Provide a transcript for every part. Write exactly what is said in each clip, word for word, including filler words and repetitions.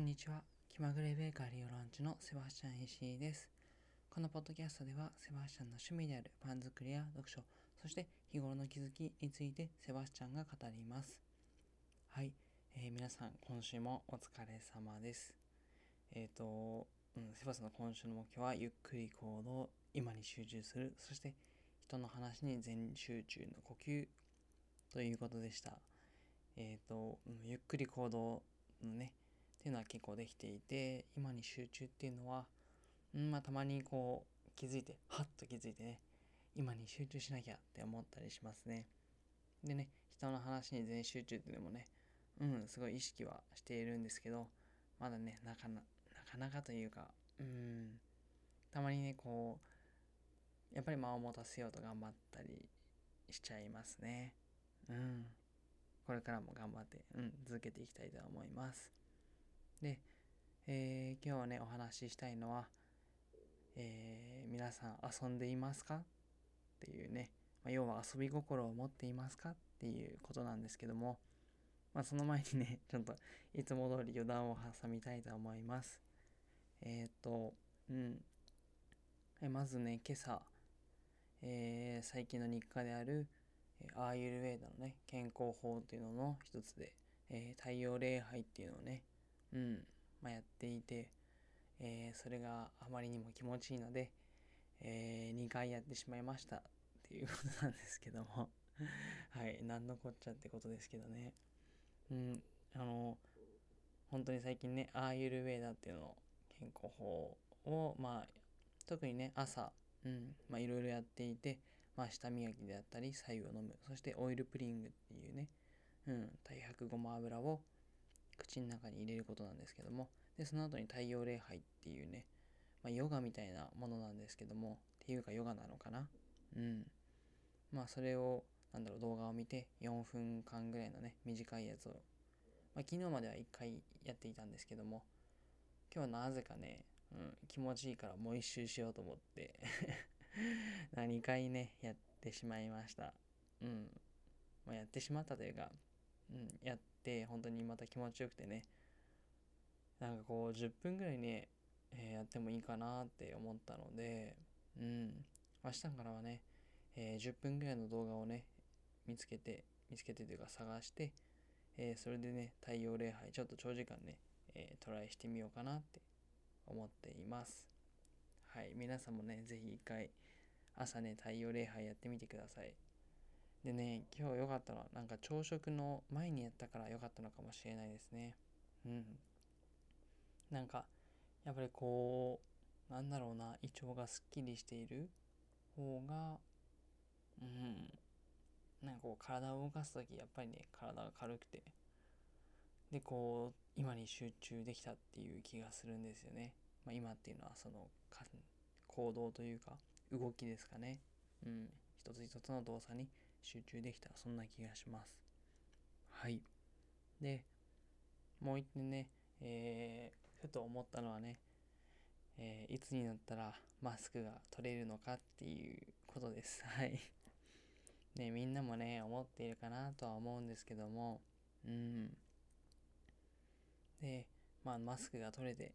こんにちは。気まぐれベーカリーをランチのセバスチャン石井です。このポッドキャストではセバスチャンの趣味であるパン作りや読書、そして日頃の気づきについてセバスチャンが語ります。はい、えー、皆さん今週もお疲れ様です。えっと、うん、セバスの今週の目標はゆっくり行動、今に集中する、そして人の話に全集中の呼吸ということでした。えっと、うん、ゆっくり行動のねっていうのは結構できていて、今に集中っていうのは、うん、まあたまにこう気づいて、はっと気づいてね、今に集中しなきゃって思ったりしますね。でね、人の話に全集中っていうのもね、うん、すごい意識はしているんですけど、まだね、なかな、なかなかというか、うん、たまにね、こう、やっぱり間を持たせようと頑張ったりしちゃいますね。うん。これからも頑張って、うん、続けていきたいと思います。で、えー、今日はねお話ししたいのは、えー、皆さん遊んでいますかっていうね、まあ、要は遊び心を持っていますかっていうことなんですけども、まあ、その前にねちょっといつも通り余談を挟みたいと思います。えー、っとうんえまずね今朝、えー、最近の日課であるアーユルヴェーダのね健康法っていうのの一つで、えー、太陽礼拝っていうのをねうんまあ、やっていて、えー、それがあまりにも気持ちいいので、えー、にかいやってしまいましたっていうことなんですけどもはい、なんのこっちゃってことですけどね。うんあの本当に最近ねアーユルヴェーダっていうのを健康法をまあ特にね朝うんまあいろいろやっていて、まあ、舌磨きであったり白湯を飲む、そしてオイルプリングっていうねうん大白ごま油を口の中に入れることなんですけども、でその後に太陽礼拝っていうね、まあ、ヨガみたいなものなんですけども、っていうかヨガなのかな、うん、まあそれをなんだろう動画を見てよんぷんかんぐらいのね短いやつを、まあ、昨日まではいっかいやっていたんですけども、今日はなぜかね、うん、気持ちいいからもう一周しようと思ってにかいねやってしまいました。うん、まあ、やってしまったというか、うん、やってで本当にまた気持ちよくてね、なんかこうじゅっぷんぐらいね、えー、やってもいいかなって思ったので、うん明日からはね、えー、じゅっぷんぐらいの動画をね見つけて見つけてというか探して、えー、それでね太陽礼拝ちょっと長時間ね、えー、トライしてみようかなって思っています。はい、皆さんもねぜひ一回朝ね太陽礼拝やってみてください。でね、今日良かったのは、なんか朝食の前にやったから良かったのかもしれないですね。うん。なんか、やっぱりこう、なんだろうな、胃腸がすっきりしている方が、うん。なんかこう、体を動かすとき、やっぱりね、体が軽くて、で、こう、今に集中できたっていう気がするんですよね。まあ、今っていうのは、その、行動というか、動きですかね。うん。一つ一つの動作に、集中できた、そんな気がします。はいでもう一点ね、えー、ふと思ったのはね、えー、いつになったらマスクが取れるのかっていうことです。はいねみんなもね思っているかなとは思うんですけども、うんでまあマスクが取れて、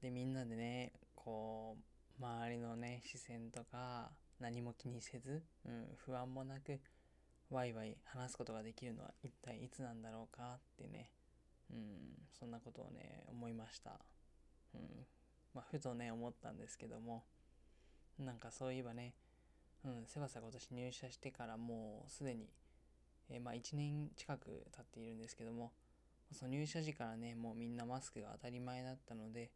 でみんなでねこう周りのね視線とか何も気にせず、うん、不安もなくワイワイ話すことができるのは一体いつなんだろうかってね、うん、そんなことをね思いました。うん、まあふとね思ったんですけども、なんかそういえばね、うん、セバスが今年入社してからもうすでに、えー、まあいちねん近く経っているんですけども、その入社時からねもうみんなマスクが当たり前だったので、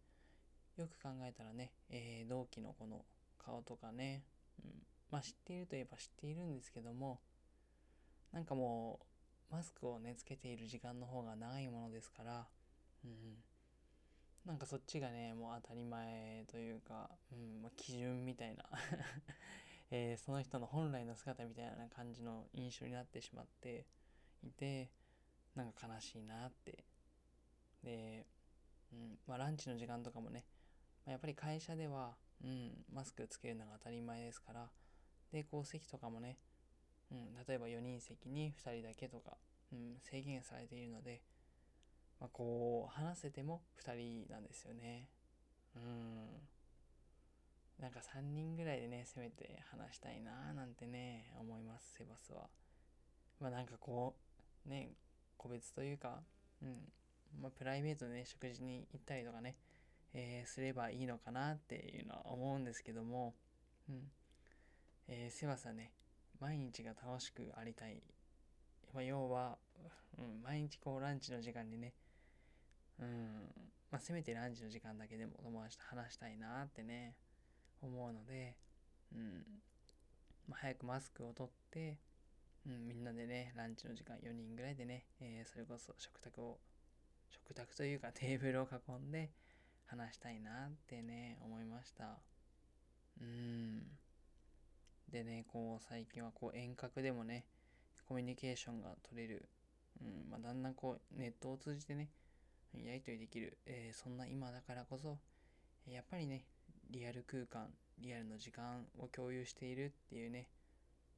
よく考えたらね、えー、同期のこの顔とかね。うん、まあ知っているといえば知っているんですけども、なんかもうマスクをねつけている時間の方が長いものですから、うん、なんかそっちがねもう当たり前というか、うんまあ、基準みたいな、えー、その人の本来の姿みたいな感じの印象になってしまっていて、なんか悲しいなって。で、うんまあ、ランチの時間とかもね、まあ、やっぱり会社ではうん、マスクつけるのが当たり前ですから、でこう席とかもね、うん、例えばよにんせきにふたりだけとか、うん、制限されているので、まあ、こう話せてもふたりなんですよね。うん。なんかさんにんぐらいでね、せめて話したいなーなんてね、思います、セバスは。まあなんかこう、ね、個別というか、うん。まあプライベートでね、食事に行ったりとかね、えー、すればいいのかなっていうのは思うんですけども、うん。えー、セバスはね、毎日が楽しくありたい。まあ要は、うん、毎日こうランチの時間でね、うん、まあせめてランチの時間だけでも友達と話したいなってね、思うので、うん、まあ、早くマスクを取って、うん、みんなでね、ランチの時間よにんぐらいでね、えー、それこそ食卓を、食卓というかテーブルを囲んで話したいなってね、思いました。うん。でね、こう最近はこう遠隔でもね、コミュニケーションが取れる、うん、まあ、だんだんこうネットを通じてね、やり取りできる、えー、そんな今だからこそ、やっぱりね、リアル空間、リアルの時間を共有しているっていうね、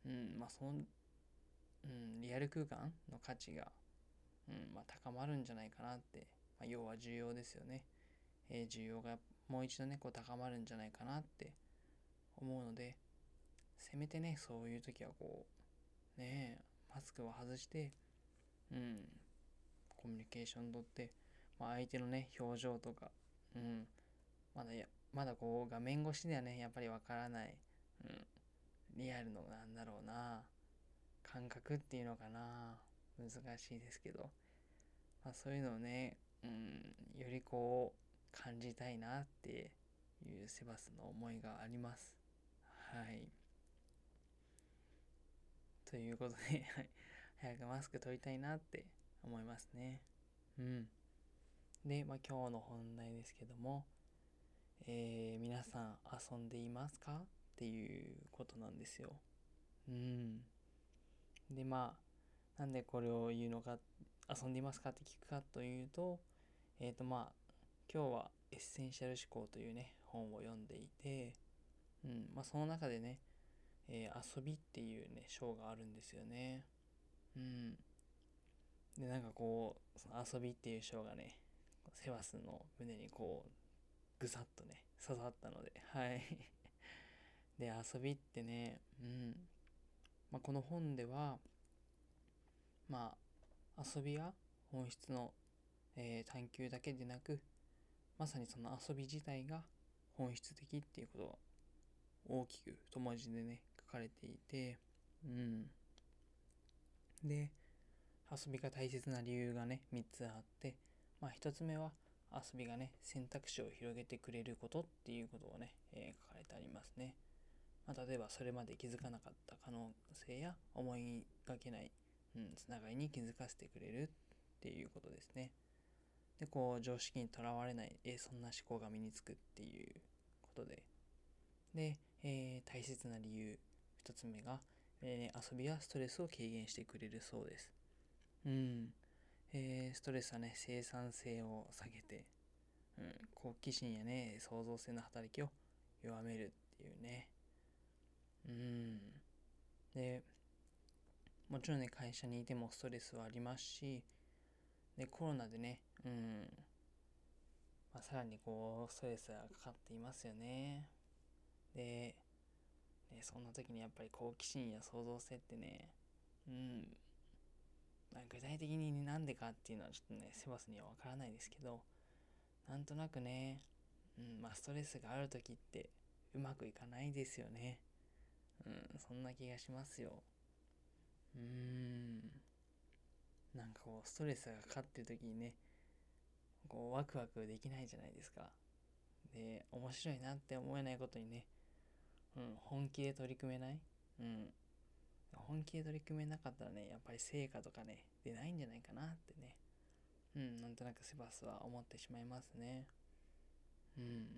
うん、まあその、うん、リアル空間の価値が、うん、まあ高まるんじゃないかなって、まあ、要は需要ですよね、えー、需要がもう一度ね、こう高まるんじゃないかなって思うので、せめてね、そういう時はこう、ねえ、マスクを外して、うん、コミュニケーション取って、まあ、相手のね、表情とか、うん、まだや、まだこう、画面越しではね、やっぱりわからない、うん、リアルの、なんだろうな、感覚っていうのかな、難しいですけど、まあ、そういうのをね、うん、よりこう、感じたいなっていうセバスの思いがあります。はい。ということで早くマスク取りたいなって思いますね。うん。で、まあ、今日の本題ですけども、えー、皆さん遊んでいますかっていうことなんですよ。うん。で、まあ、なんでこれを言うのか、遊んでいますかって聞くかというと、えっとまあ、今日はエッセンシャル思考というね、本を読んでいて、うん、まあその中でね、えー、遊びっていうね、章があるんですよね。うん。で、なんかこう、その遊びっていう章がね、セバスの胸にこう、ぐさっとね、刺さったので、はい。で、遊びってね、うん。まあ、この本では、まあ、遊びや本質の、えー、探求だけでなく、まさにその遊び自体が本質的っていうことを大きく太文字でね、書かれていて、うん。で、遊びが大切な理由がね、みっつあって、まあひとつめは遊びがね、選択肢を広げてくれることっていうことをね、えー、書かれてありますね。まあ例えばそれまで気づかなかった可能性や思いがけない、うん、つながりに気づかせてくれるっていうことですね。で、こう常識にとらわれない、えー、そんな思考が身につくっていうことで、で、えー、大切な理由ひとつめが、えー、遊びはストレスを軽減してくれるそうです。うん、えー、ストレスはね、生産性を下げて、うん、好奇心やね、創造性の働きを弱めるっていうね。うん、で、もちろんね、会社にいてもストレスはありますし、で、コロナでね、うん、まあ、さらにこうストレスがかかっていますよね。で、ね、そんな時にやっぱり好奇心や創造性ってね、うん、まあ、具体的になんでかっていうのはちょっとね、セバスにはわからないですけど、なんとなくね、うん、まあストレスがある時ってうまくいかないですよね。うん、そんな気がしますよ。うーん、なんかこうストレスがかかってる時にね、こうワクワクできないじゃないですか。で、面白いなって思えないことにね、うん、本気で取り組めない、うん、本気で取り組めなかったらね、やっぱり成果とかね、出ないんじゃないかなってね、うん、なんとなくセバスは思ってしまいますね。うん。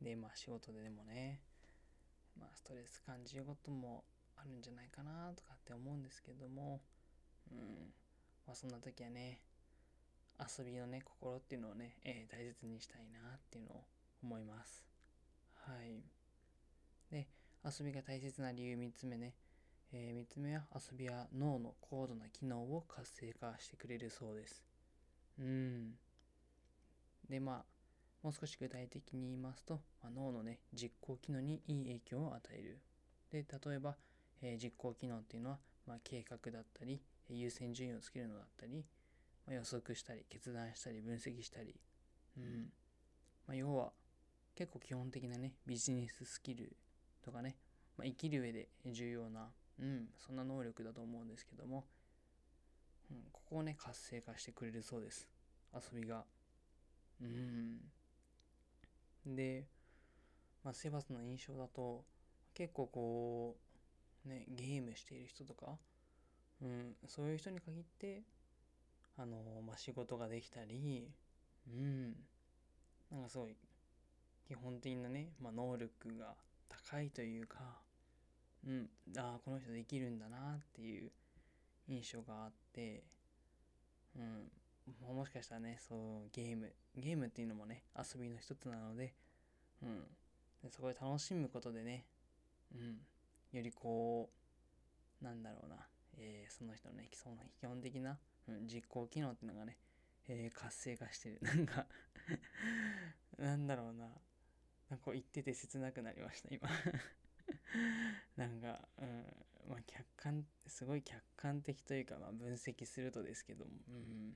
で、まあ仕事ででもね、まあストレス感じることもあるんじゃないかなとかって思うんですけども、うん、まあそんな時はね、遊びのね、心っていうのをね、えー、大切にしたいなっていうのを思います。はい。で、遊びが大切な理由みっつめね、えー、みっつめは遊びは脳の高度な機能を活性化してくれるそうです。で、まあ、もう少し具体的に言いますと、まあ、脳のね、実行機能にいい影響を与える。で、例えば、えー、実行機能っていうのは、まあ、計画だったり、優先順位をつけるのだったり、まあ、予測したり、決断したり、分析したり、うん。まあ、要は、結構基本的なね、ビジネススキルとかね、まあ、生きる上で重要な、うん、そんな能力だと思うんですけども、うん、ここをね、活性化してくれるそうです。遊びが。うん。で、まあ、セバスの印象だと、結構こう、ね、ゲームしている人とか、うん、そういう人に限って、あの、まあ、仕事ができたり、うん、なんかすごい、基本的なね、まあ、能力が高いというか、うん、ああ、この人できるんだなっていう印象があって、うん、もしかしたらね、そう、ゲーム、ゲームっていうのもね、遊びの一つなので、うん、でそこで楽しむことでね、うん、よりこう、なんだろうな、えー、その人のね、基礎の基本的な、うん、実行機能っていうのがね、えー、活性化してる。なんか、なんだろうな、なんかこう言ってて切なくなりました、今。なんか、うん、まあ客観、すごい客観的というか、まあ分析するとですけども、うん。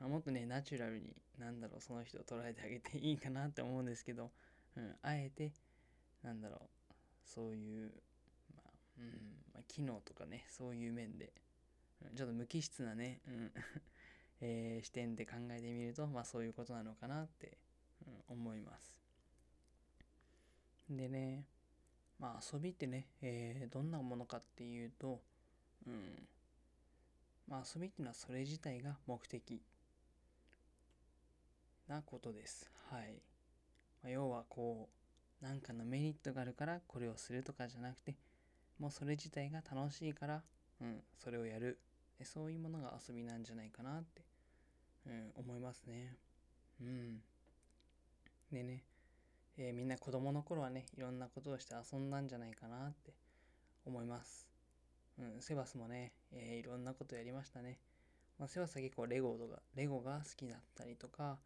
まあ、もっとね、ナチュラルに、なんだろう、その人を捉えてあげていいかなって思うんですけど、うん、あえて、なんだろう、そういう、まあ、うん、まあ、機能とかね、そういう面で、うん、ちょっと無機質なね、うんえー、視点で考えてみると、まあそういうことなのかなって、うん、思います。でね、まあ遊びってね、えー、どんなものかっていうと、うん、まあ遊びっていうのはそれ自体が目的なことです。はい。まあ、要はこう、何かのメリットがあるからこれをするとかじゃなくて、もうそれ自体が楽しいから、うん、それをやる。そういうものが遊びなんじゃないかなって、うん、思いますね。うん。でね、えー、みんな子供の頃はね、いろんなことをして遊んだんじゃないかなって思います。うん、セバスもね、えー、いろんなことやりましたね。まあ、セバスは結構レゴとか、レゴが好きだったりとか、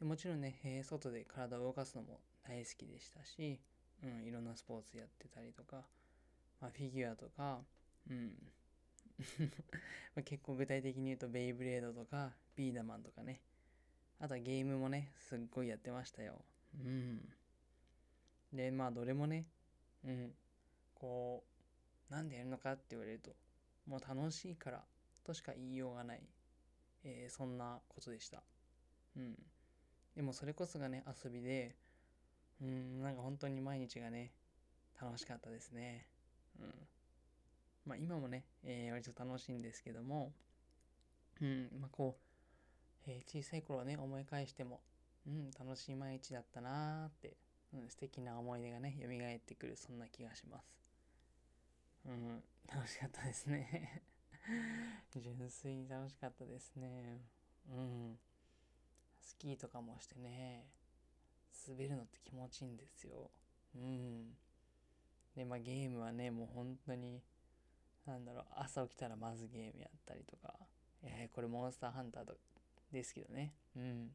でもちろんね、えー、外で体を動かすのも大好きでしたし、うん、いろんなスポーツやってたりとか、まあ、フィギュアとか、うん、結構具体的に言うとベイブレードとかビーダマンとかね、あとはゲームもね、すっごいやってましたよ。うん。で、まあどれもね、うん、こう、なんでやるのかって言われると、もう楽しいからとしか言いようがない、えー、そんなことでした。うん。でもそれこそがね、遊びで、うん、なんか本当に毎日がね、楽しかったですね。うん。まあ今もね、えー、割と楽しいんですけども、うん、まあこう、えー、小さい頃をね、思い返しても、うん、楽しい毎日だったなーって、うん、素敵な思い出がね、蘇ってくる、そんな気がします。うん、楽しかったですね。純粋に楽しかったですね。うん。スキーとかもしてね、滑るのって気持ちいいんですよ。うん。で、まあゲームはね、もう本当に、なんだろう、朝起きたらまずゲームやったりとか、えー、これモンスターハンターですけどね、うん。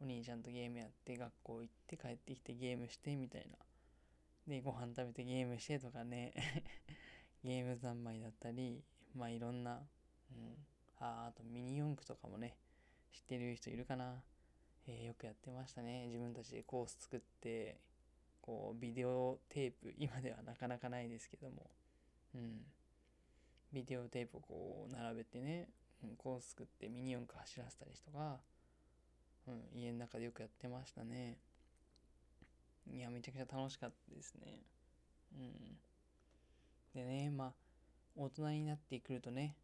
お兄ちゃんとゲームやって、学校行って帰ってきてゲームしてみたいな。で、ご飯食べてゲームしてとかね、ゲーム三昧だったり、まあいろんな、うん。あ、あとミニ四駆とかもね、知ってる人いるかな。えー、よくやってましたね。自分たちでコース作って、こう、ビデオテープ、今ではなかなかないですけども、うん。ビデオテープをこう並べてね、うん、コース作ってミニ四駆走らせたりとか、うん、家の中でよくやってましたね。いや、めちゃくちゃ楽しかったですね。うん。でね、まあ、大人になってくるとね、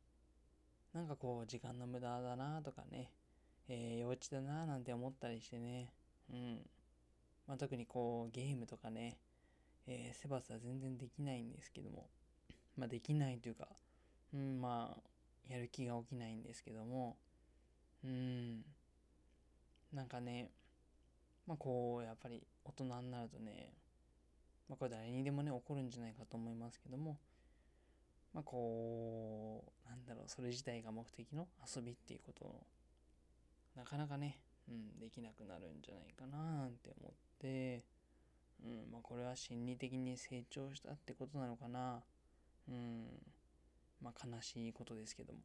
なんかこう、時間の無駄だなとかね、えー、幼稚だななんて思ったりしてね、うん。まあ、特にこう、ゲームとかね、えー、セバスは全然できないんですけども、まあ、できないというか、うん、まあ、やる気が起きないんですけども、うん、なんかね、まあこう、やっぱり大人になるとね、まあこれ誰にでもね、起こるんじゃないかと思いますけども、まあこう、なんだろう、それ自体が目的の遊びっていうことを、なかなかね、うん、できなくなるんじゃないかなって思って、うんまあ、これは心理的に成長したってことなのかな、うんまあ、悲しいことですけども。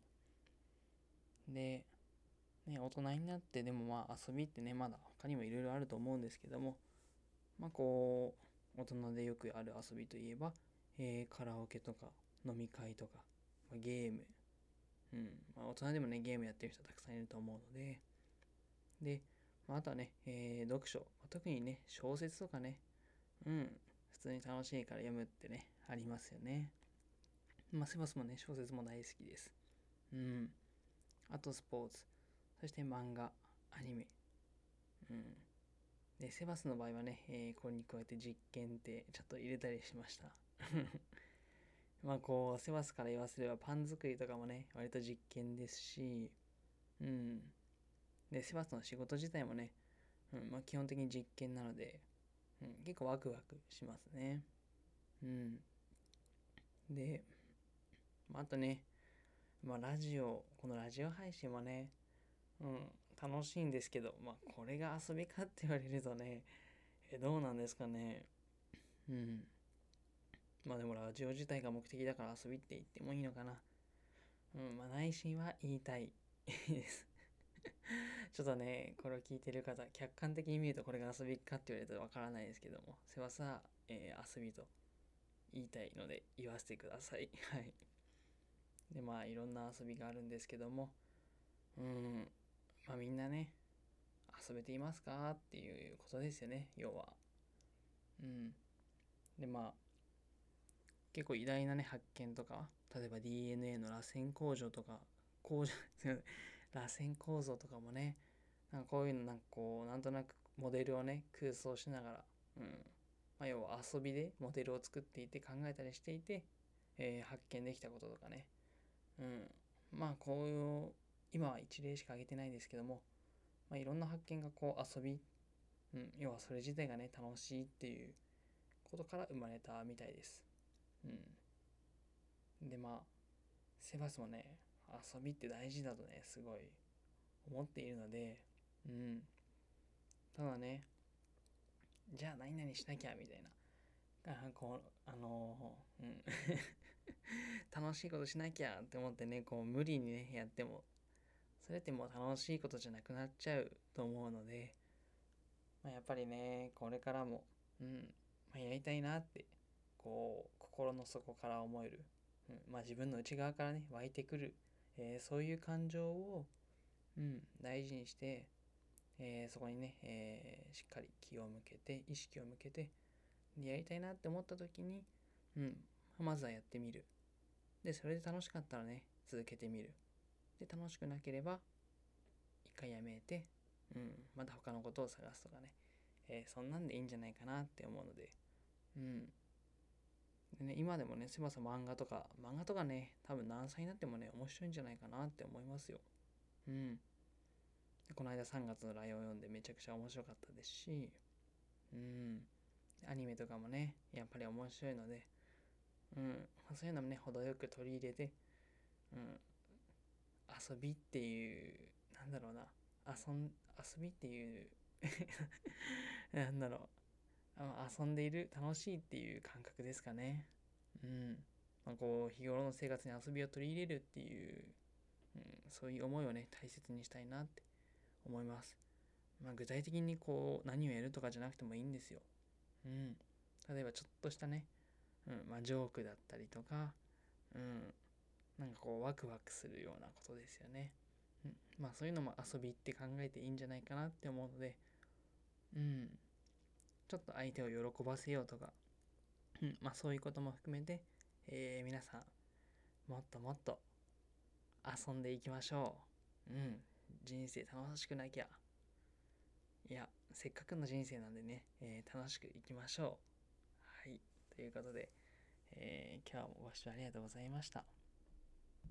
で、ね、大人になってでもまあ遊びってねまだ他にもいろいろあると思うんですけども、まあこう大人でよくある遊びといえば、えー、カラオケとか飲み会とか、まあ、ゲーム、うんまあ、大人でもねゲームやってる人たくさんいると思うので、で、まあ、あとはね、えー、読書、まあ、特にね小説とかね、うん、普通に楽しいから読むってねありますよね。まあセバスもね小説も大好きです。うん、あとスポーツ、そして漫画、アニメ、うん、でセバスの場合はね、えー、これに加えて実験ってちょっと入れたりしました。まあこうセバスから言わせればパン作りとかもね割と実験ですし、うん。でセバスの仕事自体もね、うんまあ、基本的に実験なので、うん、結構ワクワクしますね。うん、で、まあ、あとね、まあ、ラジオこのラジオ配信もね、うん、楽しいんですけど、まあ、これが遊びかって言われるとねえどうなんですかね。うん、まあでもラジオ自体が目的だから遊びって言ってもいいのかな。うんまあ、内心は言いたいです。ちょっとねこれを聞いてる方客観的に見るとこれが遊びかって言われるとわからないですけども、セバスは、えー、遊びと言いたいので言わせてください。はいでまあいろんな遊びがあるんですけども、うんまあみんなね遊べていますかっていうことですよね要は。うんでまあ結構偉大なね発見とか、例えば ディーエヌエー の螺旋工場とか工場すいません螺旋構造とかもね、なんかこういうのなんかこうなんとなくモデルをね空想しながら、うんまあ、要は遊びでモデルを作っていて考えたりしていて、えー、発見できたこととかね、うん、まあこういう今は一例しか挙げてないですけども、まあ、いろんな発見がこう遊び、うん、要はそれ自体がね楽しいっていうことから生まれたみたいです。うん、でまあセバスもね遊びって大事だとねすごい思っているので、うん、ただねじゃあ何々しなきゃみたいなあこうあのーうん、楽しいことしなきゃって思ってねこう無理にねやってもそれってもう楽しいことじゃなくなっちゃうと思うので、まあ、やっぱりねこれからも、うんまあ、やりたいなってこう心の底から思える、うんまあ、自分の内側からね湧いてくるえー、そういう感情を、うん、大事にして、えー、そこにね、えー、しっかり気を向けて意識を向けてやりたいなって思った時に、うん、まずはやってみる。でそれで楽しかったらね続けてみる。で楽しくなければ一回やめて、うん、また他のことを探すとかね、えー、そんなんでいいんじゃないかなって思うので、うんでね、今でもねセバス漫画とか漫画とかね多分何歳になってもね面白いんじゃないかなって思いますよ。うんでこの間さんがつのライオンを読んでめちゃくちゃ面白かったですし、うんアニメとかもねやっぱり面白いので、うんまあ、そういうのもね程よく取り入れて、うん遊びっていうなんだろうな遊ん遊びっていうなんだろう遊んでいる楽しいっていう感覚ですかね。うんまあ、こう日頃の生活に遊びを取り入れるっていう、うん、そういう思いをね大切にしたいなって思います。まあ、具体的にこう何をやるとかじゃなくてもいいんですよ。うん、例えばちょっとしたね、うんまあ、ジョークだったりとか、うん、なんかこうワクワクするようなことですよね。うん、まあそういうのも遊びって考えていいんじゃないかなって思うので、うんちょっと相手を喜ばせようとか、うん、まあそういうことも含めて、えー、皆さんもっともっと遊んでいきましょう。うん、人生楽しくなきゃ。いや、せっかくの人生なんでね、えー、楽しくいきましょう。はい、ということで、えー、今日もご視聴ありがとうございました。